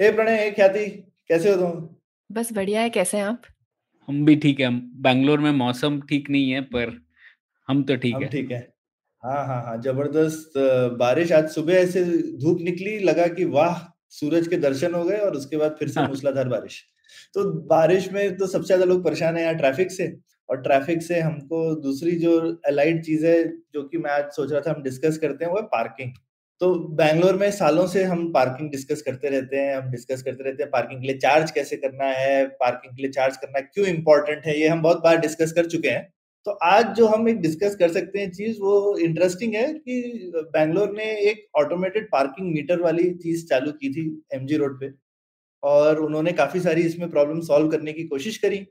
हे प्रणय, ख्याति, कैसे हो तुम? बस बढ़िया है। कैसे हैं आप? हम भी ठीक है। बैंगलोर में मौसम ठीक नहीं है पर हम तो ठीक है। हाँ, जबरदस्त बारिश। आज सुबह ऐसे धूप निकली, लगा कि वाह, सूरज के दर्शन हो गए, और उसके बाद फिर से मूसलाधार बारिश। तो बारिश में तो सबसे ज्यादा लोग परेशान है यार ट्रैफिक से, और ट्रैफिक से हमको दूसरी जो अलाइड चीज है, जो कि मैं आज सोच रहा था हम डिस्कस करते हैं, वो है पार्किंग। तो बैंगलोर में सालों से हम पार्किंग डिस्कस करते रहते हैं। पार्किंग के लिए चार्ज कैसे करना है, पार्किंग के लिए चार्ज करना क्यों इम्पोर्टेंट है, ये हम बहुत बार डिस्कस कर चुके हैं। तो आज जो हम एक डिस्कस कर सकते हैं चीज, वो इंटरेस्टिंग है कि बैंगलोर ने एक ऑटोमेटेड पार्किंग मीटर वाली चीज चालू की थी एमजी रोड पे, और उन्होंने काफी सारी इसमें प्रॉब्लम सॉल्व करने की कोशिश करी,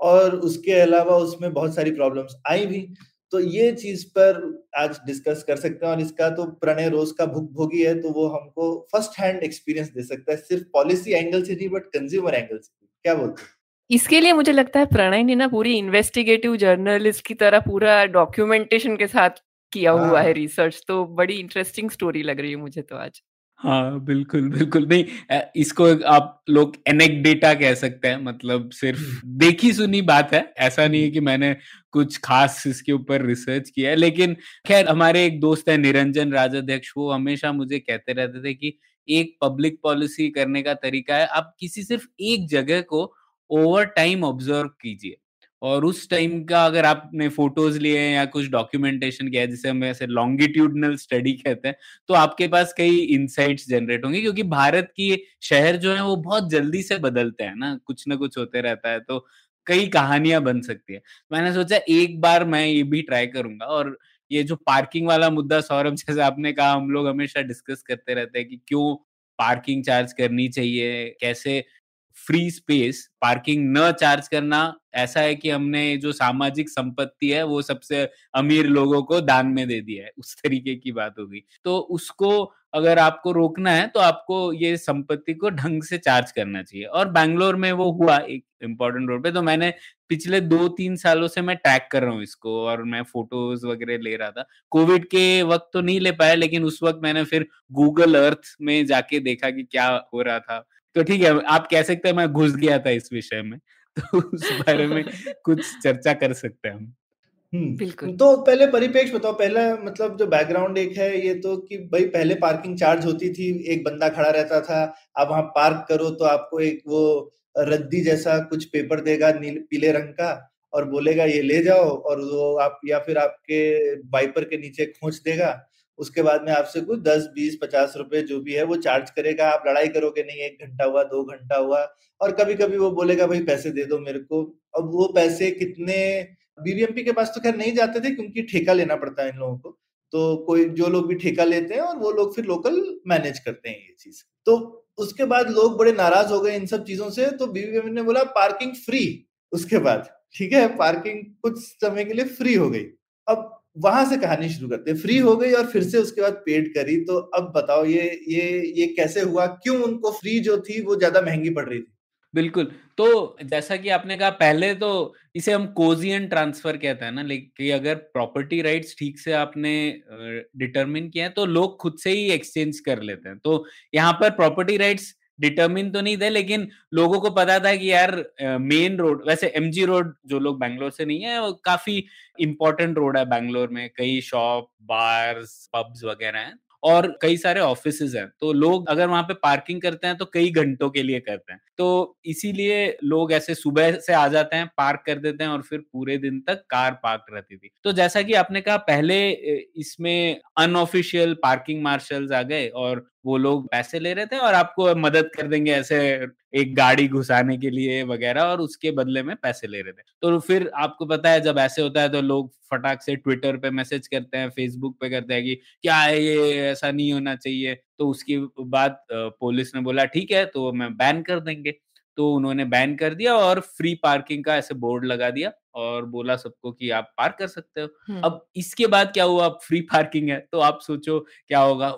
और उसके अलावा उसमें बहुत सारी प्रॉब्लम्स आई भी। तो ये चीज पर आज डिस्कस कर सकते हैं, और इसका तो प्रणय रोज का भुगतभोगी है, तो वो हमको फर्स्ट हैंड एक्सपीरियंस दे सकता है, सिर्फ पॉलिसी एंगल से नहीं बट कंज्यूमर एंगल से। क्या बोलते हैं इसके लिए? मुझे लगता है प्रणय ने ना पूरी इन्वेस्टिगेटिव जर्नलिस्ट की तरह पूरा डॉक्यूमेंटेशन के साथ किया हुआ है रिसर्च। तो बड़ी इंटरेस्टिंग स्टोरी लग रही है मुझे तो आज। हाँ बिल्कुल बिल्कुल। नहीं, इसको आप लोग एनेक्डेटा कह सकते हैं, मतलब सिर्फ देखी सुनी बात है। ऐसा नहीं है कि मैंने कुछ खास इसके ऊपर रिसर्च किया है। लेकिन खैर, हमारे एक दोस्त है निरंजन राजध्यक्ष, वो हमेशा मुझे कहते रहते थे कि एक पब्लिक पॉलिसी करने का तरीका है, आप किसी सिर्फ एक जगह को ओवर टाइम ऑब्जर्व कीजिए, और उस टाइम का अगर आपने फोटोज लिए हैं या कुछ डॉक्यूमेंटेशन किया है, जिसे हम ऐसे लॉन्गिट्यूडनल स्टडी कहते हैं, तो आपके पास कई इनसाइट्स जनरेट होंगे। क्योंकि भारत की शहर जो है वो बहुत जल्दी से बदलते हैं ना कुछ होते रहता है, तो कई कहानियां बन सकती है। मैंने सोचा एक बार मैं ये भी ट्राई करूंगा। और ये जो पार्किंग वाला मुद्दा, सौरभ जैसे आपने कहा, हम लोग हमेशा डिस्कस करते रहते हैं कि क्यों पार्किंग चार्ज करनी चाहिए, कैसे फ्री स्पेस पार्किंग न चार्ज करना ऐसा है कि हमने जो सामाजिक संपत्ति है वो सबसे अमीर लोगों को दान में दे दिया है, उस तरीके की बात होगी। तो उसको अगर आपको रोकना है तो आपको ये संपत्ति को ढंग से चार्ज करना चाहिए, और बैंगलोर में वो हुआ एक इम्पोर्टेंट रोड पे। तो मैंने पिछले 2-3 सालों से मैं ट्रैक कर रहा हूँ इसको, और मैं फोटोज वगैरह ले रहा था। कोविड के वक्त तो नहीं ले पाया, लेकिन उस वक्त मैंने फिर गूगल अर्थ में जाके देखा कि क्या हो रहा था। तो ठीक है, आप कह सकते हैं मैं घुस गया था इस विषय में, तो उस बारे में कुछ चर्चा कर सकते हैं हम। बिल्कुल। तो पहले परिपेक्ष बताओ। पहला मतलब जो बैकग्राउंड एक है ये तो, कि भाई पहले पार्किंग चार्ज होती थी, एक बंदा खड़ा रहता था, आप वहां पार्क करो तो आपको एक वो रद्दी जैसा कुछ पेपर देगा पीले रंग का, और बोलेगा ये ले जाओ, और वो आप या फिर आपके वाइपर के नीचे खोज देगा। उसके बाद में आपसे कुछ 10, 20, 50 रुपए जो भी है वो चार्ज करेगा। आप लड़ाई करोगे नहीं, 1 घंटा हुआ, 2 घंटा हुआ, और कभी कभी वो बोलेगा भाई पैसे दे दो मेरे को। अब वो पैसे कितने, बीबीएमपी के पास तो खैर नहीं जाते थे क्योंकि ठेका लेना पड़ता है इन लोगों को, तो कोई जो लोग भी ठेका लेते हैं और वो लोग फिर लोकल मैनेज करते हैं ये चीज। तो उसके बाद लोग बड़े नाराज हो गए इन सब चीजों से, तो बीबीएमपी ने बोला पार्किंग फ्री। उसके बाद ठीक है, पार्किंग कुछ समय के लिए फ्री हो गई। अब वहां से कहानी शुरू करते हैं। फ्री हो गई और फिर से उसके बाद पेड करी। तो अब बताओ ये कैसे हुआ, क्यों उनको फ्री जो थी वो ज्यादा महंगी पड़ रही थी? बिल्कुल। तो जैसा कि आपने कहा, पहले तो इसे हम कोजियन ट्रांसफर कहते हैं ना, लेकिन अगर प्रॉपर्टी राइट्स ठीक से आपने डिटरमिन किया है तो लोग खुद से ही एक्सचेंज कर लेते हैं। तो यहाँ पर प्रॉपर्टी राइट्स डिटरमिन तो नहीं थे, लेकिन लोगों को पता था कि यार मेन रोड, वैसे एमजी रोड जो लोग बैंगलोर से नहीं है, वो काफी इंपॉर्टेंट रोड है बैंगलोर में। कई शॉप, बार्स, पब्स वगैरह हैं, और कई सारे ऑफिसेज हैं। तो लोग अगर वहां पे पार्किंग करते हैं तो कई घंटों के लिए करते हैं, तो इसीलिए लोग ऐसे सुबह से आ जाते हैं, पार्क कर देते हैं, और फिर पूरे दिन तक कार पार्क रहती थी। तो जैसा कि आपने कहा, पहले इसमें अनऑफिशियल पार्किंग मार्शल्स आ गए, और वो लोग पैसे ले रहे थे और आपको मदद कर देंगे ऐसे एक गाड़ी घुसाने के लिए वगैरह, और उसके बदले में पैसे ले रहे थे। तो फिर आपको पता है जब ऐसे होता है तो लोग फटाक से ट्विटर पे मैसेज करते हैं, फेसबुक पे करते हैं कि क्या है ये, ऐसा नहीं होना चाहिए। तो उसके बाद पुलिस ने बोला ठीक है तो मैं बैन कर देंगे, तो उन्होंने बैन कर दिया और फ्री पार्किंग का ऐसे बोर्ड लगा दिया और बोला सबको कि आप पार्क कर सकते हो। अब इसके बाद क्या हुआ, अब फ्री पार्किंग है तो आप सोचो क्या होगा,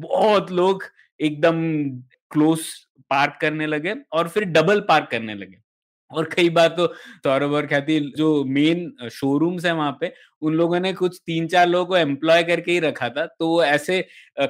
बहुत लोग एकदम क्लोज पार्क करने लगे और फिर डबल पार्क करने लगे। और कई बार तो सौरभ और ख्याति जो मेन शोरूम्स है वहां पे, उन लोगों ने कुछ 3-4 लोगों को एम्प्लॉय करके ही रखा था, तो वो ऐसे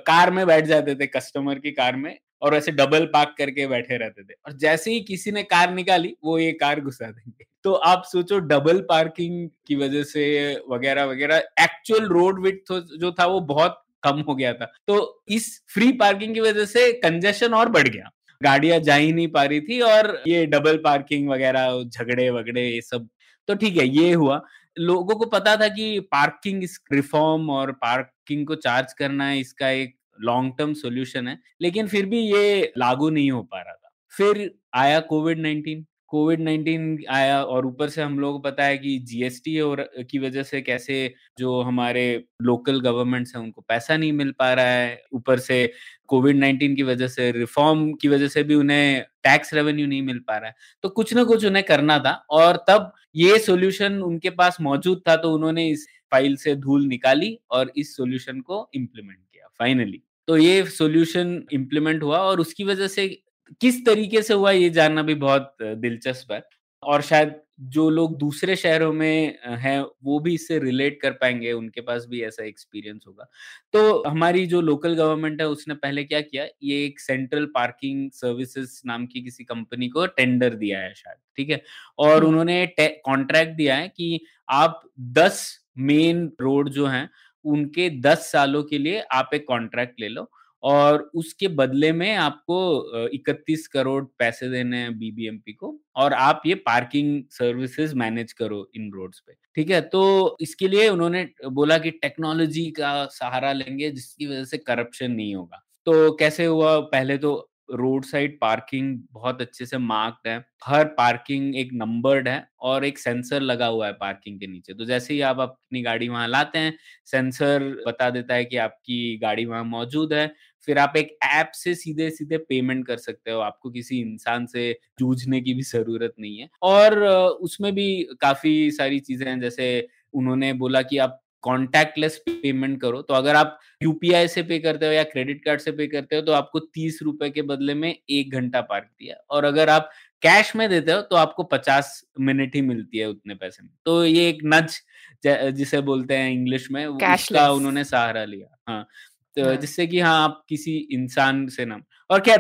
कार में बैठ जाते थे, कस्टमर की कार में, और ऐसे डबल पार्क करके बैठे रहते थे, और जैसे ही किसी ने कार निकाली वो ये कार घुसा देंगे। तो आप सोचो डबल पार्किंग की वजह से वगैरह वगैरह एक्चुअल रोड विड्थ जो था वो बहुत कम हो गया था। तो इस फ्री पार्किंग की वजह से कंजेशन और बढ़ गया, गाड़ियां जा ही नहीं पा रही थी, और ये डबल पार्किंग वगैरह झगड़े वगड़े ये सब। तो ठीक है ये हुआ, लोगों को पता था कि पार्किंग इस रिफॉर्म और पार्किंग को चार्ज करना है, इसका एक लॉन्ग टर्म सॉल्यूशन है, लेकिन फिर भी ये लागू नहीं हो पा रहा था। फिर आया कोविड-19 आया, और ऊपर से हम लोग पता है कि जीएसटी और की वजह से कैसे जो हमारे लोकल गवर्नमेंट्स हैं उनको पैसा नहीं मिल पा रहा है, ऊपर से कोविड-19 की वजह से रिफॉर्म की वजह से भी उन्हें टैक्स रेवेन्यू नहीं मिल पा रहा है। तो कुछ ना कुछ उन्हें करना था, और तब ये सॉल्यूशन उनके पास मौजूद था, तो उन्होंने इस फाइल से धूल निकाली और इस सॉल्यूशन को इम्प्लीमेंट किया फाइनली। तो ये सॉल्यूशन इम्प्लीमेंट हुआ, और उसकी वजह से किस तरीके से हुआ ये जानना भी बहुत दिलचस्प है, और शायद जो लोग दूसरे शहरों में हैं वो भी इससे रिलेट कर पाएंगे, उनके पास भी ऐसा एक्सपीरियंस होगा। तो हमारी जो लोकल गवर्नमेंट है उसने पहले क्या किया, ये एक सेंट्रल पार्किंग सर्विसेज नाम की किसी कंपनी को टेंडर दिया है शायद, ठीक है, और उन्होंने कॉन्ट्रैक्ट दिया है कि आप 10 मेन रोड जो हैं उनके 10 सालों के लिए आप एक कॉन्ट्रैक्ट ले लो, और उसके बदले में आपको 31 करोड़ पैसे देने हैं बीबीएमपी को, और आप ये पार्किंग सर्विसेज मैनेज करो इन रोड्स पे, ठीक है। तो इसके लिए उन्होंने बोला कि टेक्नोलॉजी का सहारा लेंगे जिसकी वजह से करप्शन नहीं होगा। तो कैसे हुआ, पहले तो रोड साइड पार्किंग बहुत अच्छे से मार्क्ड है, हर पार्किंग एक नंबर्ड है और एक सेंसर लगा हुआ है पार्किंग के नीचे, तो जैसे ही आप अपनी गाड़ी वहां लाते हैं सेंसर बता देता है कि आपकी गाड़ी वहां मौजूद है। फिर आप एक ऐप से सीधे सीधे पेमेंट कर सकते हो, आपको किसी इंसान से जूझने की भी जरूरत नहीं है। और उसमें भी काफी सारी चीजें हैं, जैसे उन्होंने बोला कि आप कॉन्टैक्टलेस पेमेंट करो, तो अगर आप यूपीआई से पे करते हो या क्रेडिट कार्ड से पे करते हो तो आपको 30 रुपए के बदले में 1 घंटा पार्क दिया, और अगर आप कैश में देते हो तो आपको 50 मिनट ही मिलती है उतने पैसे में। तो ये एक नज जिसे बोलते हैं इंग्लिश में, उसका उन्होंने सहारा लिया, हाँ, तो जिससे कि हाँ आप किसी इंसान से ना। और क्या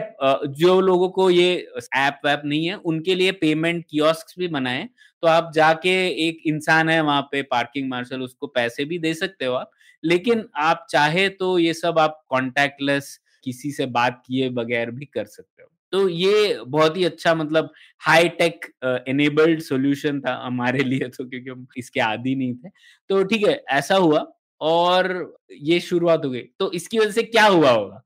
जो लोगों को ये ऐप वैप नहीं है उनके लिए पेमेंट कियोस्क भी बनाए, तो आप जाके एक इंसान है वहां पे पार्किंग मार्शल, उसको पैसे भी दे सकते हो आप, लेकिन आप चाहे तो ये सब आप कॉन्टैक्टलेस किसी से बात किए बगैर भी कर सकते हो। तो ये बहुत ही अच्छा मतलब हाई टेक एनेबल्ड सॉल्यूशन था हमारे लिए तो, क्योंकि हम इसके आदी नहीं थे। तो ठीक है ऐसा हुआ और ये शुरुआत हो गई। तो इसकी वजह से क्या हुआ होगा,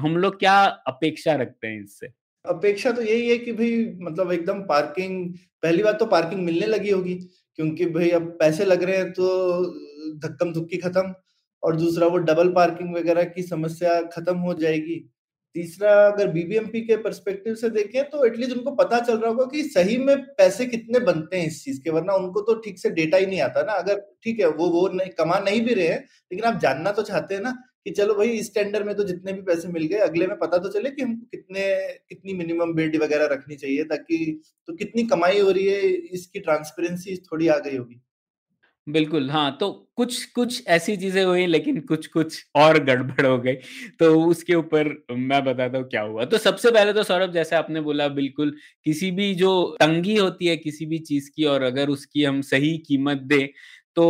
हम लोग क्या अपेक्षा रखते हैं इससे? अपेक्षा तो यही है कि भाई मतलब एकदम पार्किंग, पहली बात तो पार्किंग मिलने लगी होगी क्योंकि भाई अब पैसे लग रहे हैं तो धक्कम धुक्की खत्म, और दूसरा वो डबल पार्किंग वगैरह की समस्या खत्म हो जाएगी। तीसरा अगर बीबीएमपी के पर्सपेक्टिव से देखें तो एटलीस्ट उनको पता चल रहा होगा कि सही में पैसे कितने बनते हैं इस चीज के, वरना उनको तो ठीक से डेटा ही नहीं आता ना। अगर ठीक है वो नहीं कमा नहीं भी रहे हैं, लेकिन आप जानना तो चाहते हैं ना कि चलो भाई इस टेंडर में तो जितने भी पैसे मिल गए, अगले में पता तो चले कि हमको कितनी मिनिमम वेट वगैरह रखनी चाहिए, ताकि तो कितनी कमाई हो रही है इसकी ट्रांसपेरेंसी थोड़ी आ गई होगी। बिल्कुल हाँ, तो कुछ ऐसी चीजें हुई लेकिन कुछ और गड़बड़ हो गई, तो उसके ऊपर मैं बताता हूँ क्या हुआ। तो सबसे पहले तो सौरभ जैसे आपने बोला, बिल्कुल किसी भी जो तंगी होती है किसी भी चीज की, और अगर उसकी हम सही कीमत दें तो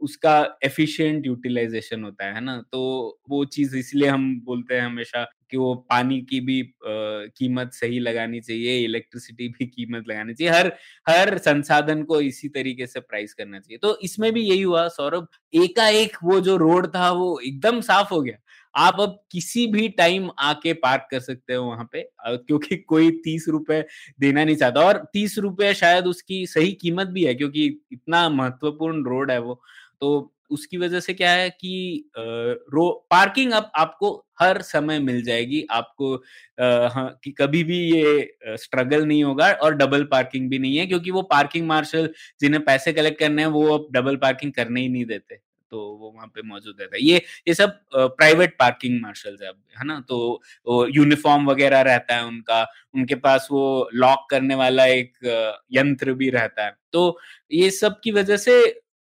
उसका एफिशिएंट यूटिलाइजेशन होता है ना। तो वो चीज इसलिए हम बोलते हैं हमेशा कि वो पानी की भी कीमत सही लगानी चाहिए, इलेक्ट्रिसिटी भी कीमत लगानी चाहिए, हर संसाधन को इसी तरीके से प्राइस करना चाहिए। तो इसमें भी यही हुआ सौरभ, एकाएक वो जो रोड था वो एकदम साफ हो गया। आप अब किसी भी टाइम आके पार्क कर सकते हो वहां पे, क्योंकि कोई 30 रुपए देना नहीं चाहता। और 30 रुपए शायद उसकी सही कीमत भी है, क्योंकि इतना महत्वपूर्ण रोड है वो। तो उसकी वजह से क्या है कि पार्किंग अब आपको हर समय मिल जाएगी, आपको कि कभी भी ये स्ट्रगल नहीं होगा। और डबल पार्किंग भी नहीं है, क्योंकि वो पार्किंग मार्शल जिन्हें पैसे कलेक्ट करने हैं वो अब डबल पार्किंग करने ही नहीं देते, तो वो वहां पे मौजूद रहता है। ये सब प्राइवेट पार्किंग मार्शल्स है ना, तो यूनिफॉर्म वगैरह रहता है उनका, उनके पास वो लॉक करने वाला एक यंत्र भी रहता है। तो ये सब की वजह से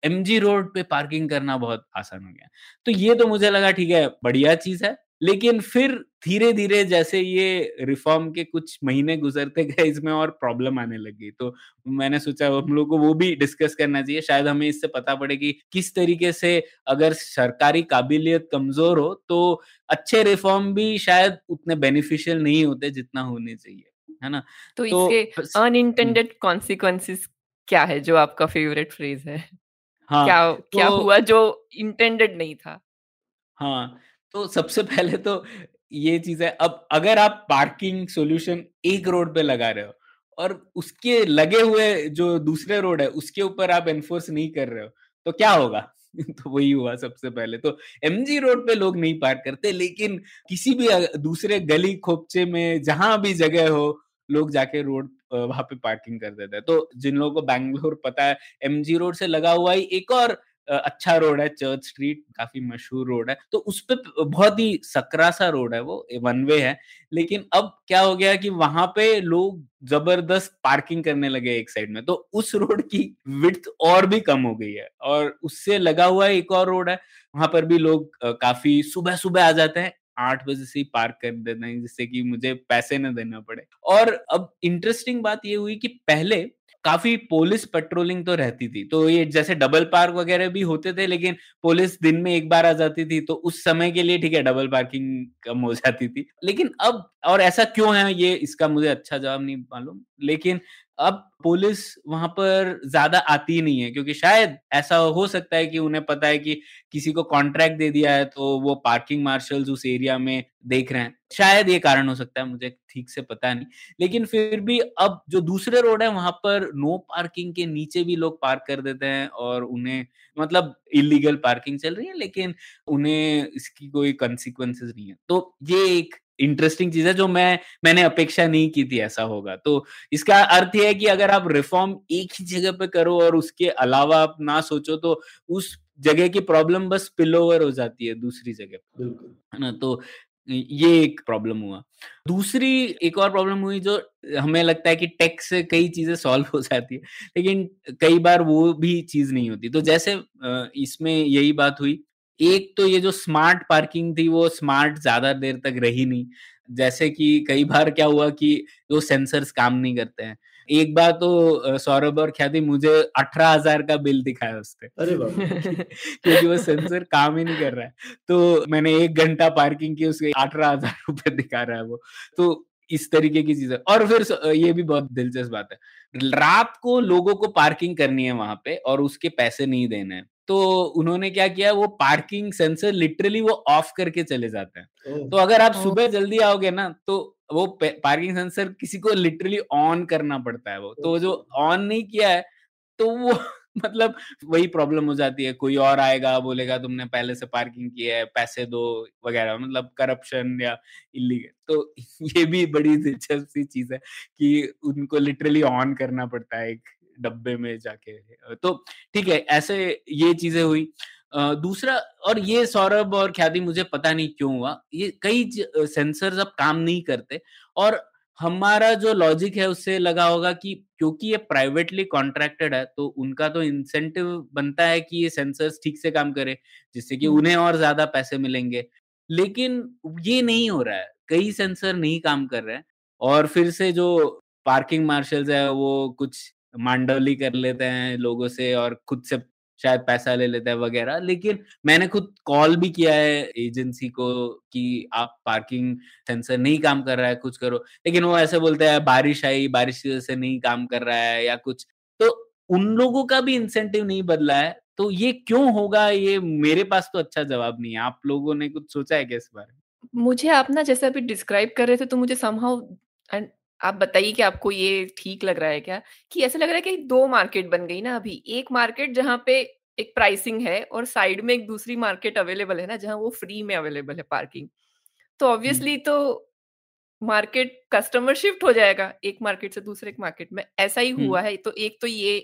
एमजी रोड पे पार्किंग करना बहुत आसान हो गया। तो ये तो मुझे लगा ठीक है, बढ़िया चीज है। लेकिन फिर धीरे धीरे जैसे ये रिफॉर्म के कुछ महीने गुजरते गए, इसमें और प्रॉब्लम आने लगी। तो मैंने सोचा हम लोग को वो भी डिस्कस करना चाहिए, शायद हमें इससे पता पड़े कि किस तरीके से अगर सरकारी काबिलियत कमजोर हो तो अच्छे रिफॉर्म भी शायद उतने बेनिफिशियल नहीं होते जितना होने चाहिए, है ना। तो इसके अनइंटेंडेड कॉन्सिक्वेंसेस क्या है, जो आपका फेवरेट फ्रेज है? हाँ, क्या हुआ जो इंटेंडेड नहीं था? हाँ, तो सबसे पहले तो ये चीज है। अब अगर आप पार्किंग सॉल्यूशन एक रोड पे लगा रहे हो और उसके लगे हुए जो दूसरे रोड है उसके ऊपर आप एनफोर्स नहीं कर रहे हो तो क्या होगा? तो वही हुआ। सबसे पहले तो एमजी रोड पे लोग नहीं पार्क करते, लेकिन किसी भी दूसरे गली खोपचे में जहां भी जगह हो लोग जाके रोड वहां पे पार्किंग कर देते हैं। तो जिन लोगों को बैंगलोर पता है, एमजी रोड से लगा हुआ ही एक और अच्छा रोड है, चर्च स्ट्रीट, काफी मशहूर रोड है। तो उस पे बहुत ही सकरा सा रोड है, वो वन वे है। लेकिन अब क्या हो गया कि वहां पे लोग जबरदस्त पार्किंग करने लगे एक साइड में, तो उस रोड की विड्थ और भी कम हो गई है। और उससे लगा हुआ एक और रोड है, वहां पर भी लोग काफी सुबह सुबह आ जाते हैं, 8 बजे से ही पार्क कर देना है, जिससे कि मुझे पैसे न देना पड़े। और अब इंटरेस्टिंग बात ये हुई कि पहले काफी पुलिस पेट्रोलिंग तो रहती थी, तो ये जैसे डबल पार्क वगैरह भी होते थे, लेकिन पुलिस दिन में एक बार आ जाती थी, तो उस समय के लिए ठीक है, डबल पार्किंग कम हो जाती थी। लेकिन अब, और ऐसा क्यों है ये, इसका मुझे अच्छा जवाब नहीं मालूम, लेकिन अब पुलिस वहां पर ज्यादा आती नहीं है, क्योंकि शायद ऐसा हो सकता है कि उन्हें पता है कि किसी को कॉन्ट्रैक्ट दे दिया है, तो वो पार्किंग मार्शल्स उस एरिया में देख रहे हैं, शायद ये कारण हो सकता है, मुझे ठीक से पता नहीं। लेकिन फिर भी अब जो दूसरे रोड है वहां पर नो पार्किंग के नीचे भी लोग पार्क कर देते हैं, और उन्हें मतलब इलीगल पार्किंग चल रही है, लेकिन उन्हें इसकी कोई कंसिक्वेंसेस नहीं है। तो ये एक इंटरेस्टिंग चीज है जो मैंने अपेक्षा नहीं की थी ऐसा होगा। तो इसका अर्थ यह है कि अगर आप रिफॉर्म एक ही जगह पे करो और उसके अलावा आप ना सोचो, तो उस जगह की प्रॉब्लम बस स्पिल ओवर हो जाती है दूसरी जगह पे, बिल्कुल, है ना। तो ये एक प्रॉब्लम हुआ। दूसरी एक और प्रॉब्लम हुई, जो हमें लगता है कि टेक से कई चीजें सॉल्व हो जाती है, लेकिन कई बार वो भी चीज नहीं होती। तो जैसे इसमें यही बात हुई, एक तो ये जो स्मार्ट पार्किंग थी वो स्मार्ट ज्यादा देर तक रही नहीं। जैसे कि कई बार क्या हुआ कि जो सेंसर्स काम नहीं करते हैं। एक बार तो सौरभ और ख्याति मुझे 18,000 का बिल दिखाया उसने, अरे बाप, क्योंकि वो सेंसर काम ही नहीं कर रहा है। तो मैंने 1 घंटा पार्किंग की, उसके 18,000 रुपये दिखा रहा है वो। तो इस तरीके की चीजें। और फिर ये भी बहुत दिलचस्प बात है, रात को लोगों को पार्किंग करनी है वहां पे और उसके पैसे नहीं देने हैं, तो उन्होंने क्या किया, वो पार्किंग सेंसर लिटरली वो ऑफ करके चले जाते हैं। तो अगर आप सुबह जल्दी आओगे ना, तो वो पार्किंग सेंसर किसी को लिटरली ऑन करना पड़ता है वो, तो जो ऑन नहीं किया है तो वो मतलब वही प्रॉब्लम हो जाती है। कोई और आएगा, बोलेगा तुमने पहले से पार्किंग की है, पैसे दो वगैरह, मतलब करप्शन या इलीगल। तो ये भी बड़ी दिलचस्प सी चीज है कि उनको लिटरली ऑन करना पड़ता है एक डब्बे में जाके। तो ठीक है, ऐसे ये चीजें हुई। दूसरा, और ये सौरभ और ख्याति मुझे पता नहीं क्यों हुआ, ये कई सेंसर्स अब काम नहीं करते। और हमारा जो लॉजिक है उससे लगा होगा कि क्योंकि ये प्राइवेटली कॉन्ट्रैक्टेड है, तो उनका तो इंसेंटिव बनता है कि ये सेंसर्स ठीक से काम करे, जिससे कि उन्हें और ज्यादा पैसे मिलेंगे। लेकिन ये नहीं हो रहा है, कई सेंसर नहीं काम कर रहे हैं। और फिर से जो पार्किंग मार्शल्स है वो कुछ मांडवली कर लेते हैं लोगों से और खुद से शायद पैसा ले लेते हैं वगैरह। लेकिन मैंने खुद कॉल भी किया है एजेंसी को कि आप पार्किंग सेंसर नहीं काम कर रहा है, कुछ करो, लेकिन वो ऐसे बोलते हैं बारिश आई, बारिश की वजह से नहीं काम कर रहा है या कुछ। तो उन लोगों का भी इंसेंटिव नहीं बदला है, तो ये क्यों होगा, ये मेरे पास तो अच्छा जवाब नहीं है। आप लोगों ने कुछ सोचा है क्या इस बारे में? मुझे आप ना जैसे अभी डिस्क्राइब कर रहे थे तो मुझे समहाउ, आप बताइए कि आपको ये ठीक लग रहा है क्या, कि ऐसा लग रहा है कि दो मार्केट बन गई ना अभी, एक मार्केट जहाँ पे एक प्राइसिंग है और साइड में एक दूसरी मार्केट अवेलेबल है ना जहाँ वो फ्री में अवेलेबल है पार्किंग। तो ऑब्वियसली तो मार्केट कस्टमर शिफ्ट हो जाएगा एक मार्केट से दूसरे एक मार्केट में, ऐसा ही हुआ है। तो एक तो ये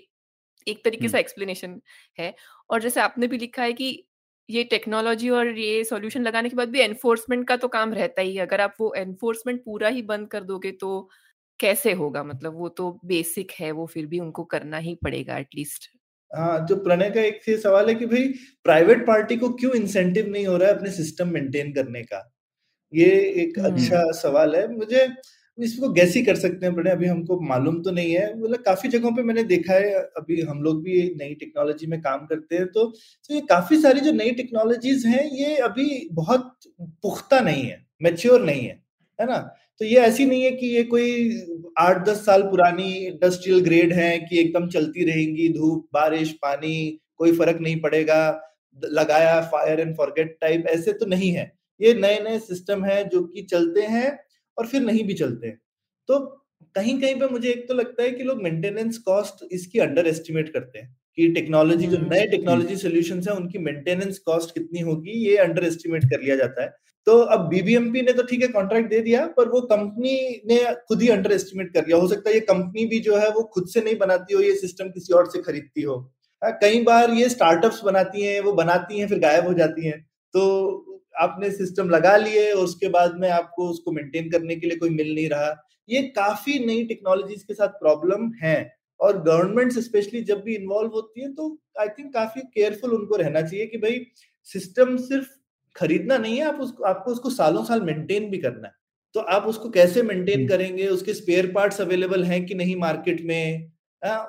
एक तरीके से एक्सप्लेनेशन है। और जैसे आपने भी लिखा है कि ये टेक्नोलॉजी और ये सॉल्यूशन लगाने के बाद भी एनफोर्समेंट का तो काम रहता ही, अगर आप वो एनफोर्समेंट पूरा ही बंद कर दोगे तो कैसे होगा, मतलब वो तो बेसिक है, वो फिर भी उनको करना ही पड़ेगा एटलीस्ट। हाँ, जो प्रणय का एक से सवाल है कि भाई प्राइवेट पार्टी को क्यों इंसेंटिव नहीं हो रहा है अपने सिस्टम मेंटेन करने का, ये एक अच्छा सवाल है। मुझे इसको गैस ही कर सकते हैं प्रणय, अभी हमको मालूम तो नहीं है। मतलब काफी जगहों पे मैंने देखा है, अभी हम लोग भी नई टेक्नोलॉजी में काम करते हैं तो ये काफी सारी जो नई टेक्नोलॉजीज हैं ये अभी बहुत पुख्ता नहीं है, मैच्योर नहीं है, है ना। तो ये ऐसी नहीं है कि ये कोई 8-10 साल पुरानी इंडस्ट्रियल ग्रेड है कि एकदम चलती रहेंगी, धूप बारिश पानी कोई फर्क नहीं पड़ेगा, लगाया फायर एंड फॉरगेट टाइप, ऐसे तो नहीं है। ये नए नए सिस्टम है जो कि चलते हैं और फिर नहीं भी चलते हैं। तो कहीं कहीं पे मुझे एक तो लगता है कि लोग मेंटेनेंस कॉस्ट इसकी अंडर एस्टिमेट करते हैं कि टेक्नोलॉजी जो नए टेक्नोलॉजी सॉल्यूशंस हैं उनकी मेंटेनेंस कॉस्ट कितनी होगी, ये अंडर एस्टिमेट कर लिया जाता है। तो अब बीबीएमपी ने तो ठीक है कॉन्ट्रैक्ट दे दिया, पर वो कंपनी ने खुद ही अंडर एस्टिमेट कर लिया। हो सकता है ये कंपनी भी जो है वो खुद से नहीं बनाती हो, ये सिस्टम किसी और से खरीदती हो। कई बार ये स्टार्टअप्स बनाती हैं, वो बनाती हैं फिर गायब हो जाती हैं। तो आपने सिस्टम लगा लिए और उसके बाद में आपको उसको मेंटेन करने के लिए कोई मिल नहीं रहा। ये काफी नई टेक्नोलॉजीज के साथ प्रॉब्लम है और गवर्नमेंट्स स्पेशली जब भी इन्वॉल्व होती है तो आई थिंक काफी केयरफुल उनको रहना चाहिए कि भाई सिस्टम सिर्फ खरीदना नहीं है, आप उसको आपको उसको सालों साल मेंटेन भी करना है। तो आप उसको कैसे मेंटेन करेंगे, उसके स्पेयर पार्ट्स अवेलेबल हैं कि नहीं मार्केट में,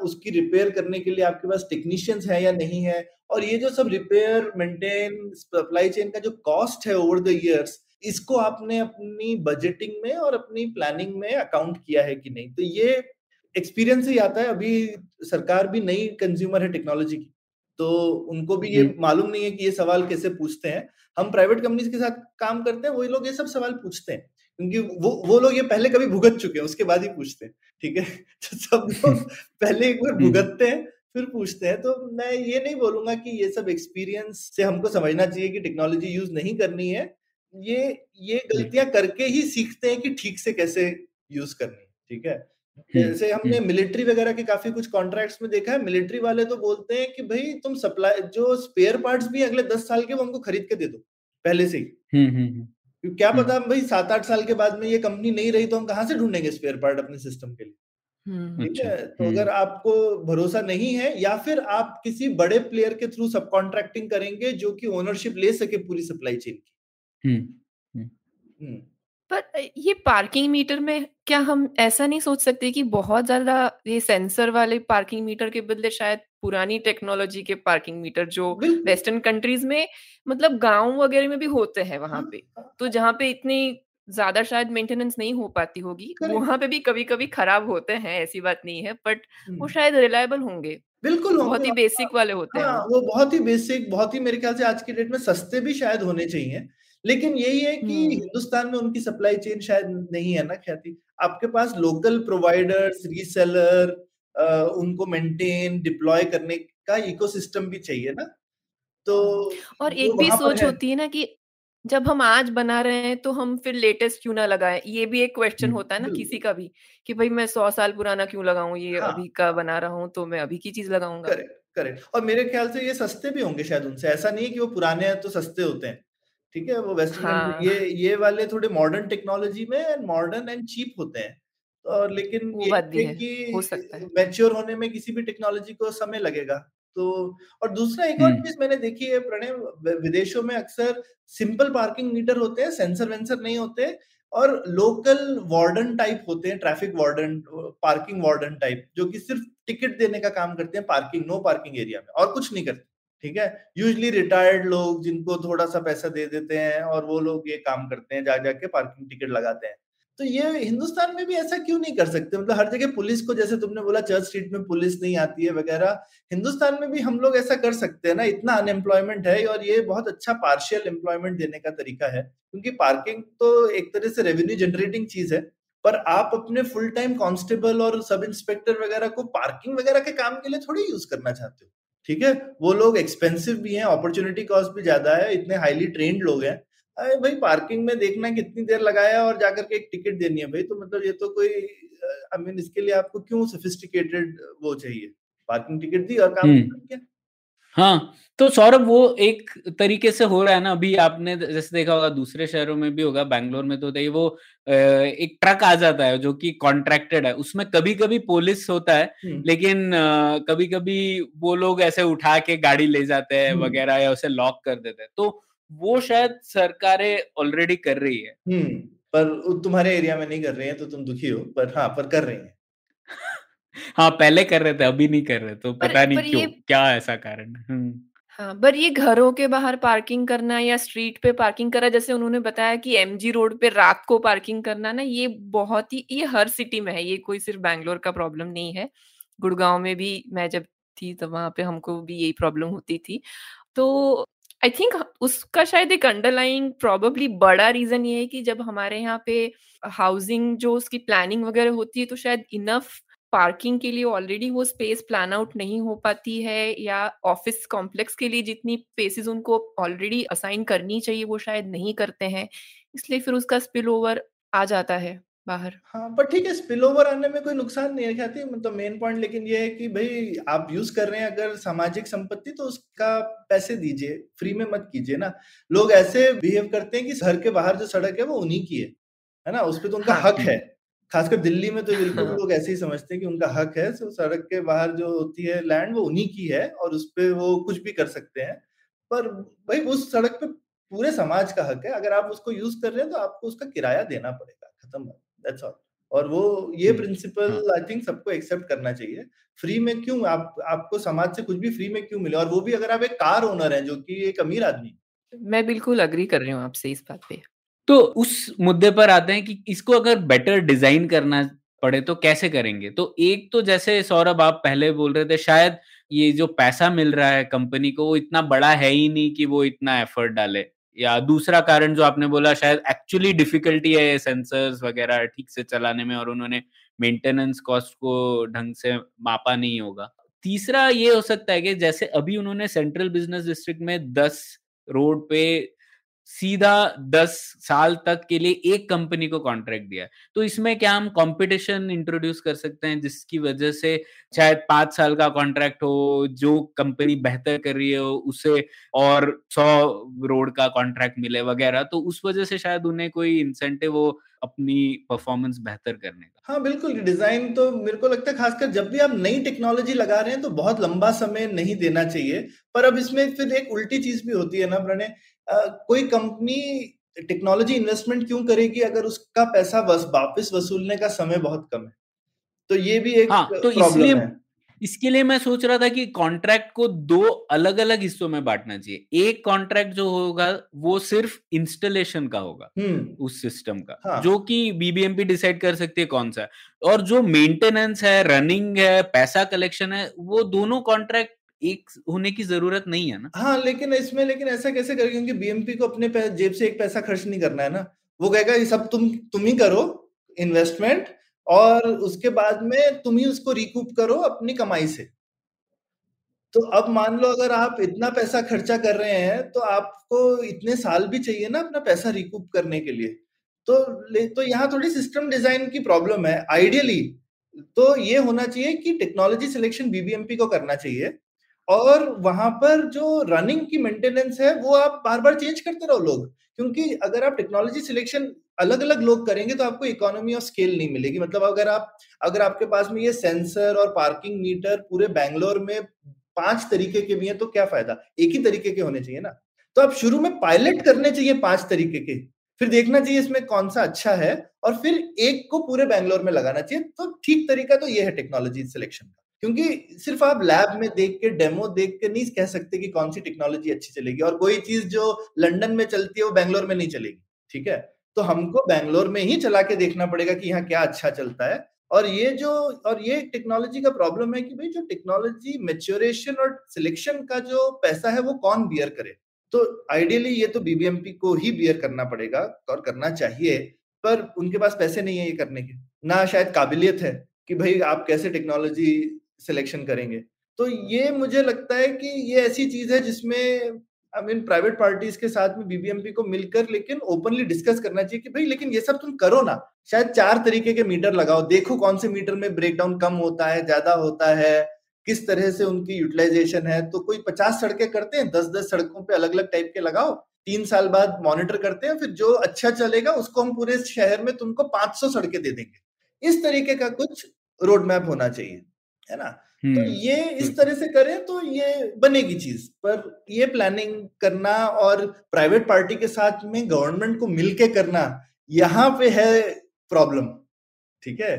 उसकी रिपेयर करने के लिए आपके पास टेक्नीशियंस हैं या नहीं है। और ये जो सब रिपेयर मेंटेन सप्लाई चेन का जो कॉस्ट है ओवर द इयर्स, इसको आपने अपनी बजटिंग में और अपनी प्लानिंग में अकाउंट किया है कि नहीं। तो ये एक्सपीरियंस ही आता है। अभी सरकार भी नई कंज्यूमर है टेक्नोलॉजी की, तो उनको भी ये मालूम नहीं है कि ये सवाल कैसे पूछते हैं। हम प्राइवेट कंपनीज के साथ काम करते हैं, वही लोग ये सब सवाल पूछते हैं क्योंकि वो लोग ये पहले कभी भुगत चुके हैं, उसके बाद ही पूछते हैं। ठीक है, तो सब लोग पहले एक बार भुगतते हैं फिर पूछते हैं। तो मैं ये नहीं बोलूंगा कि ये सब एक्सपीरियंस से हमको समझना चाहिए कि टेक्नोलॉजी यूज नहीं करनी है। ये गलतियां करके ही सीखते हैं कि ठीक से कैसे यूज करनी है। ठीक है, जैसे हमने मिलिट्री वगैरह के काफी कुछ कॉन्ट्रैक्ट्स में देखा है, मिलिट्री वाले तो बोलते हैं कि भाई तुम सप्लाई जो स्पेयर पार्ट्स भी अगले 10 साल के वो हमको खरीद के दे दो पहले से ही। क्या पता भाई 7-8 साल के बाद में ये कंपनी नहीं रही तो हम कहाँ से ढूंढेंगे स्पेयर पार्ट अपने सिस्टम के लिए। ठीक है, तो अगर आपको भरोसा नहीं है या फिर आप किसी बड़े प्लेयर के थ्रू सब कॉन्ट्रैक्टिंग करेंगे जो कि ओनरशिप ले सके पूरी सप्लाई चेन की। पर ये पार्किंग मीटर में क्या हम ऐसा नहीं सोच सकते कि बहुत ज्यादा ये सेंसर वाले पार्किंग मीटर के बदले शायद पुरानी टेक्नोलॉजी के पार्किंग मीटर जो वेस्टर्न कंट्रीज में मतलब गांव वगैरह में भी होते हैं, वहां पे तो जहां पे इतनी ज्यादा शायद मेंटेनेंस नहीं हो पाती होगी, वहां पे भी कभी कभी खराब होते हैं, ऐसी बात नहीं है, बट वो शायद रिलायबल होंगे। बिल्कुल, बहुत ही बेसिक वाले होते हैं वो, बहुत ही बेसिक, बहुत ही मेरे ख्याल से आज के डेट में सस्ते भी शायद होने चाहिए। लेकिन यही है कि हिंदुस्तान में उनकी सप्लाई चेन शायद नहीं है ना ख्याति। आपके पास लोकल प्रोवाइडर्स, रीसेलर, उनको मेंटेन डिप्लॉय करने का इकोसिस्टम भी चाहिए ना। तो और एक भी सोच होती है ना कि जब हम आज बना रहे हैं तो हम फिर लेटेस्ट क्यों ना लगाएं, ये भी एक क्वेश्चन होता है ना किसी का भी कि भाई मैं 100 साल पुराना क्यों लगाऊं, ये अभी का बना रहा हूं तो मैं अभी की चीज लगाऊंगा। करेक्ट। और मेरे ख्याल से ये सस्ते भी होंगे शायद उनसे, ऐसा नहीं है कि वो पुराने हैं तो सस्ते होते हैं। ठीक है, वो वेस्टर्न ये वाले थोड़े मॉडर्न टेक्नोलॉजी में एंड मॉडर्न एंड चीप होते हैं। और लेकिन ये मैच्योर होने में किसी भी टेक्नोलॉजी को समय लगेगा। तो और दूसरा एक और चीज मैंने देखी है प्रणय, विदेशों में अक्सर सिंपल पार्किंग मीटर होते हैं, सेंसर वेंसर नहीं होते और लोकल वार्डन टाइप होते हैं, traffic warden, parking warden type, जो कि सिर्फ टिकट देने का काम करते हैं पार्किंग, नो पार्किंग एरिया में, और कुछ नहीं करते। ठीक है, यूजली रिटायर्ड लोग जिनको थोड़ा सा पैसा दे देते हैं और वो लोग ये काम करते हैं, जा जाके पार्किंग टिकट लगाते हैं। तो ये हिंदुस्तान में भी ऐसा क्यों नहीं कर सकते? मतलब हर जगह पुलिस को, जैसे तुमने बोला चर्च स्ट्रीट में पुलिस नहीं आती है वगैरह, हिंदुस्तान में भी हम लोग ऐसा कर सकते हैं ना। इतना अनएम्प्लॉयमेंट है और ये बहुत अच्छा पार्शियल एम्प्लॉयमेंट देने का तरीका है, क्योंकि पार्किंग तो एक तरह से रेवेन्यू जनरेटिंग चीज है, पर आप अपने फुल टाइम कांस्टेबल और सब इंस्पेक्टर वगैरह को पार्किंग वगैरह के काम के लिए थोड़ी यूज करना चाहते हो, ठीक है। वो लोग एक्सपेंसिव भी हैं, अपॉर्चुनिटी कॉस्ट भी ज्यादा है, इतने हाईली ट्रेंड लोग हैं। अरे भाई पार्किंग में देखना कितनी देर लगाया और जाकर के एक टिकट देनी है भाई, तो मतलब ये तो कोई I mean, इसके लिए आपको क्यों सोफिस्टिकेटेड वो चाहिए, पार्किंग टिकट दी और काम किया। हाँ, तो सौरभ वो एक तरीके से हो रहा है ना। अभी आपने जैसे देखा होगा दूसरे शहरों में भी होगा, बैंगलोर में तो होता है वो, एक ट्रक आ जाता है जो कि कॉन्ट्रैक्टेड है, उसमें कभी कभी पुलिस होता है, लेकिन कभी कभी वो लोग ऐसे उठा के गाड़ी ले जाते हैं वगैरह या उसे लॉक कर देते हैं, तो वो शायद सरकारें ऑलरेडी कर रही है। पर तुम्हारे एरिया में नहीं कर रहे हैं तो तुम दुखी हो, पर हाँ पर कर रही है। हाँ पहले कर रहे थे, अभी नहीं कर रहे, तो पता नहीं क्यों, क्या ऐसा कारण है। हाँ, पर ये घरों के बाहर पार्किंग करना या स्ट्रीट पे पार्किंग करना, जैसे उन्होंने बताया कि एमजी रोड पे रात को पार्किंग करना ना, ये बहुत ही, ये हर सिटी में है, ये कोई सिर्फ बैंगलोर का प्रॉब्लम नहीं है। गुड़गांव में भी मैं जब थी तो वहां पे हमको भी यही प्रॉब्लम होती थी। तो आई थिंक उसका शायद एक अंडरलाइंग प्रोबेबली बड़ा रीजन ये है कि जब हमारे यहाँ पे हाउसिंग जो उसकी प्लानिंग वगैरह होती है तो शायद इनफ पार्किंग के लिए ऑलरेडी वो स्पेस प्लान आउट नहीं हो पाती है, या ऑफिस कॉम्प्लेक्स के लिए जितनी स्पेसेस उनको ऑलरेडी असाइन करनी चाहिए वो शायद नहीं करते हैं, इसलिए फिर उसका स्पिल ओवर आ जाता है बाहर। हाँ पर ठीक है, स्पिल ओवर आने में कोई नुकसान नहीं है, ख्याति मतलब मेन पॉइंट लेकिन ये है कि भाई आप यूज कर रहे हैं अगर सामाजिक संपत्ति तो उसका पैसे दीजिए, फ्री में मत कीजिए ना। लोग ऐसे बिहेव करते हैं कि घर के बाहर जो सड़क है वो उन्हीं की है ना, उस पर तो उनका हक है। खासकर दिल्ली में तो बिल्कुल लोग ऐसे ही समझते हैं कि उनका हक है, तो सड़क के बाहर जो होती है लैंड वो उन्हीं की है और उस पे वो कुछ भी कर सकते हैं। पर भाई उस सड़क पे पूरे समाज का हक है, अगर आप उसको यूज कर रहे हैं तो आपको उसका किराया देना पड़ेगा, खत्म, दैट्स ऑल। और वो ये प्रिंसिपल आई थिंक सबको एक्सेप्ट करना चाहिए। फ्री में क्यों आपको समाज से कुछ भी फ्री में क्यों मिले, और वो भी अगर आप एक कार ओनर हैं जो कि एक अमीर आदमी। मैं बिल्कुल अग्री कर रही हूँ आपसे इस बात पे। तो उस मुद्दे पर आते हैं कि इसको अगर बेटर डिजाइन करना पड़े तो कैसे करेंगे। तो एक तो जैसे सौरभ आप पहले बोल रहे थे, शायद ये जो पैसा मिल रहा है कंपनी को वो इतना बड़ा है ही नहीं कि वो इतना एफर्ट डाले, या दूसरा कारण जो आपने बोला शायद एक्चुअली डिफिकल्टी है सेंसर्स वगैरह ठीक से चलाने में और उन्होंने मेंटेनेंस कॉस्ट को ढंग से मापा नहीं होगा। तीसरा ये हो सकता है कि जैसे अभी उन्होंने सेंट्रल बिजनेस डिस्ट्रिक्ट में 10 रोड पे सीधा 10 साल तक के लिए एक कंपनी को कॉन्ट्रैक्ट दिया, तो इसमें क्या हम कंपटीशन इंट्रोड्यूस कर सकते हैं जिसकी वजह से शायद 5 साल का कॉन्ट्रैक्ट हो, जो कंपनी बेहतर कर रही हो उसे और 100 रोड का कॉन्ट्रैक्ट मिले वगैरह, तो उस वजह से शायद उन्हें कोई इंसेंटिव हो अपनी परफॉर्मेंस बेहतर करने का। हाँ बिल्कुल, डिजाइन तो मेरे को लगता है खासकर जब भी आप नई टेक्नोलॉजी लगा रहे हैं तो बहुत लंबा समय नहीं देना चाहिए। पर अब इसमें फिर एक उल्टी चीज भी होती है ना प्रणय, कोई कंपनी टेक्नोलॉजी इन्वेस्टमेंट क्यों करेगी अगर उसका पैसा वापस वसूलने का समय बहुत कम है, तो ये भी एक प्रॉब्लम है। इसके लिए मैं सोच रहा था कि कॉन्ट्रैक्ट को 2 अलग अलग हिस्सों में बांटना चाहिए। एक कॉन्ट्रैक्ट जो होगा वो सिर्फ इंस्टॉलेशन का होगा उस सिस्टम का, हाँ। जो कि बीबीएमपी डिसाइड कर सकती है कौन सा है, और जो मेंटेनेंस है, रनिंग है, पैसा कलेक्शन है, वो दोनों कॉन्ट्रैक्ट एक होने की जरूरत नहीं है ना। हाँ लेकिन इसमें लेकिन ऐसा कैसे करेंगे, क्योंकि बीएमपी को अपने जेब से एक पैसा खर्च नहीं करना है ना, वो कहेगा ये सब तुम ही करो इन्वेस्टमेंट और उसके बाद में तुम ही उसको रिकूप करो अपनी कमाई से। तो अब मान लो अगर आप इतना पैसा खर्चा कर रहे हैं तो आपको इतने साल भी चाहिए ना अपना पैसा रिकूप करने के लिए, तो यहाँ थोड़ी सिस्टम डिजाइन की प्रॉब्लम है। आइडियली तो ये होना चाहिए कि टेक्नोलॉजी सिलेक्शन बीबीएमपी को करना चाहिए और वहां पर जो रनिंग की मेंटेनेंस है वो आप बार बार चेंज करते रहो लोग, क्योंकि अगर आप टेक्नोलॉजी सिलेक्शन अलग अलग लोग करेंगे तो आपको इकोनॉमी ऑफ स्केल नहीं मिलेगी। मतलब अगर आपके पास में ये सेंसर और पार्किंग मीटर पूरे बैंगलोर में 5 तरीके के भी हैं तो क्या फायदा, एक ही तरीके के होने चाहिए ना। तो आप शुरू में पायलट करने चाहिए 5 तरीके के, फिर देखना चाहिए इसमें कौन सा अच्छा है और फिर एक को पूरे बैंगलोर में लगाना चाहिए। तो ठीक तरीका तो ये है टेक्नोलॉजी सिलेक्शन का, क्योंकि सिर्फ आप लैब में देख के डेमो देख के नहीं कह सकते कि कौन सी टेक्नोलॉजी अच्छी चलेगी, और कोई चीज जो लंदन में चलती है वो बैंगलोर में नहीं चलेगी, ठीक है। तो हमको बेंगलोर में ही चला के देखना पड़ेगा कि यहाँ क्या अच्छा चलता है। और ये टेक्नोलॉजी का प्रॉब्लम है कि भाई जो टेक्नोलॉजी मैच्योरेशन और सिलेक्शन का जो पैसा है वो कौन बियर करे, तो आइडियली ये तो बीबीएमपी को ही बियर करना पड़ेगा और करना चाहिए, पर उनके पास पैसे नहीं है ये करने के, ना शायद काबिलियत है कि भाई आप कैसे टेक्नोलॉजी सिलेक्शन करेंगे। तो ये मुझे लगता है कि ये ऐसी चीज है जिसमें आई मीन प्राइवेट पार्टीज के साथ में बीबीएमपी को मिलकर लेकिन ओपनली डिस्कस करना चाहिए कि भाई लेकिन ये सब तुम करो ना, शायद 4 तरीके के मीटर लगाओ, देखो कौन से मीटर में ब्रेकडाउन कम होता है, ज्यादा होता है, किस तरह से उनकी यूटिलाइजेशन है। तो कोई 50 सड़कें करते हैं, 10-10 सड़कों पे अलग अलग टाइप के लगाओ, 3 साल बाद मॉनिटर करते हैं, फिर जो अच्छा चलेगा उसको हम पूरे शहर में तुमको 500 सड़कें दे देंगे। इस तरीके का कुछ रोड मैप होना चाहिए, है ना। तो ये इस तरह से करें तो ये बनेगी चीज। पर ये प्लानिंग करना और प्राइवेट पार्टी के साथ में गवर्नमेंट को मिलके करना, यहाँ पे है प्रॉब्लम। ठीक है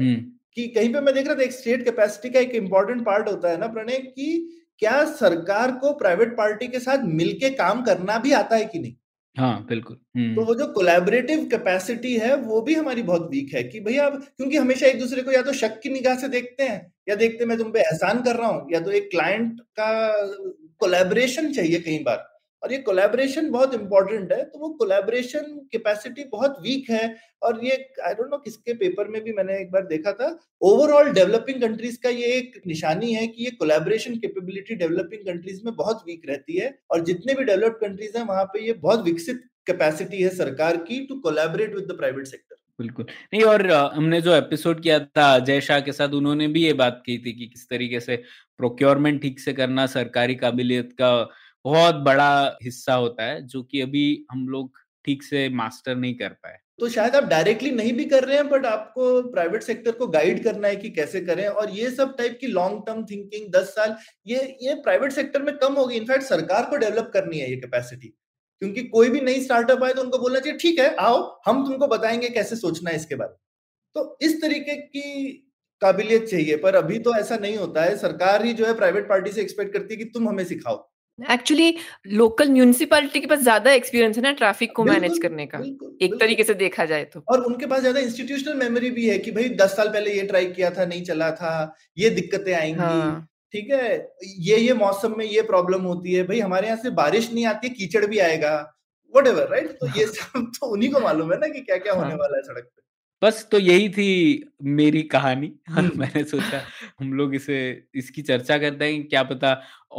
कि कहीं पे मैं देख रहा था एक स्टेट कैपेसिटी का एक इम्पोर्टेंट पार्ट होता है ना प्रणय, कि क्या सरकार को प्राइवेट पार्टी के साथ मिलके काम करना भी आता है कि नहीं। हाँ बिल्कुल, तो वो जो कोलैबोरेटिव कैपेसिटी है वो भी हमारी बहुत वीक है कि भैया आप, क्योंकि हमेशा एक दूसरे को या तो शक की निगाह से देखते हैं, या देखते मैं तुम पे एहसान कर रहा हूँ, या तो एक क्लाइंट का कोलैबोरेशन चाहिए कई बार, और ये कोलैबोरेशन बहुत इंपॉर्टेंट है। तो वो कोलैबोरेशन कैपेसिटी बहुत वीक है। और ये आई डोंट नो किसके पेपर में भी मैंने एक बार देखा था, ओवरऑल डेवलपिंग कंट्रीज का ये एक निशानी है कि ये कोलैबोरेशन कैपेबिलिटी डेवलपिंग कंट्रीज में बहुत वीक रहती है, और जितने भी डेवलप्ड कंट्रीज हैं वहां पे ये बहुत विकसित कैपेसिटी है सरकार की to collaborate with the private sector. बिल्कुल नहीं, और हमने जो एपिसोड किया था अजय शाह के साथ, उन्होंने भी ये बात कही थी कि किस तरीके से प्रोक्योरमेंट ठीक से करना सरकारी काबिलियत का बहुत बड़ा हिस्सा होता है, जो कि अभी हम लोग ठीक से मास्टर नहीं कर पाए। तो शायद आप डायरेक्टली नहीं भी कर रहे हैं, बट आपको प्राइवेट सेक्टर को गाइड करना है कि कैसे करें। और ये सब टाइप की लॉन्ग टर्म थिंकिंग 10 साल ये प्राइवेट सेक्टर में कम होगी। इनफैक्ट सरकार को डेवलप करनी है ये कैपेसिटी, क्योंकि कोई भी नई स्टार्टअप आए तो उनको बोलना चाहिए ठीक है आओ हम तुमको बताएंगे कैसे सोचना है इसके बारे में। तो इस तरीके की काबिलियत चाहिए, पर अभी तो ऐसा नहीं होता है। सरकार ही जो है प्राइवेट पार्टी से एक्सपेक्ट करती है कि तुम हमें सिखाओ। एक्चुअली लोकल म्युनिसिपैलिटी के पास ज्यादा एक्सपीरियंस है ना ट्रैफिक को मैनेज करने का, एक तरीके से देखा जाए तो। और उनके पास ज्यादा इंस्टीट्यूशनल मेमोरी भी है कि भाई 10 साल पहले ये ट्राई किया था, नहीं चला था, ये दिक्कतें आएंगी। हाँ। ठीक है, ये मौसम में ये प्रॉब्लम होती है, भाई हमारे यहाँ से बारिश नहीं आती, कीचड़ भी आएगा, व्हाटएवर, राइट। तो ये सब तो उन्हीं को मालूम है ना कि क्या क्या होने वाला है सड़क पे। बस तो यही थी मेरी कहानी। मैंने सोचा हम लोग इसकी चर्चा करते हैं, क्या पता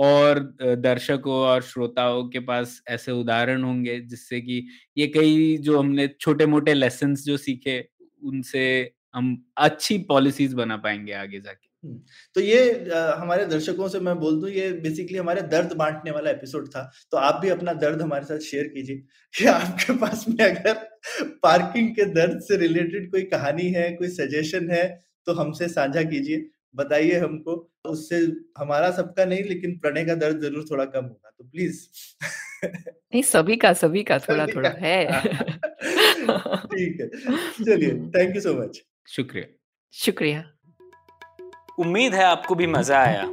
और दर्शकों और श्रोताओं के पास ऐसे उदाहरण होंगे जिससे कि ये कई जो हमने छोटे मोटे लेसन्स जो सीखे उनसे हम अच्छी पॉलिसीज बना पाएंगे आगे जाके। तो ये हमारे दर्शकों से मैं बोल दूं, ये बेसिकली हमारे दर्द बांटने वाला एपिसोड था। तो आप भी अपना दर्द हमारे साथ शेयर कीजिए कि आपके पास में अगर पार्किंग के दर्द से रिलेटेड कोई कहानी है, कोई सजेशन है, तो हमसे साझा कीजिए, बताइए हमको। उससे हमारा सबका नहीं लेकिन प्रणय का दर्द जरूर थोड़ा कम होगा, तो प्लीज। नहीं, सभी का थोड़ा थोड़ा है। ठीक है, चलिए, थैंक यू सो मच। शुक्रिया। उम्मीद है आपको भी मजा आया।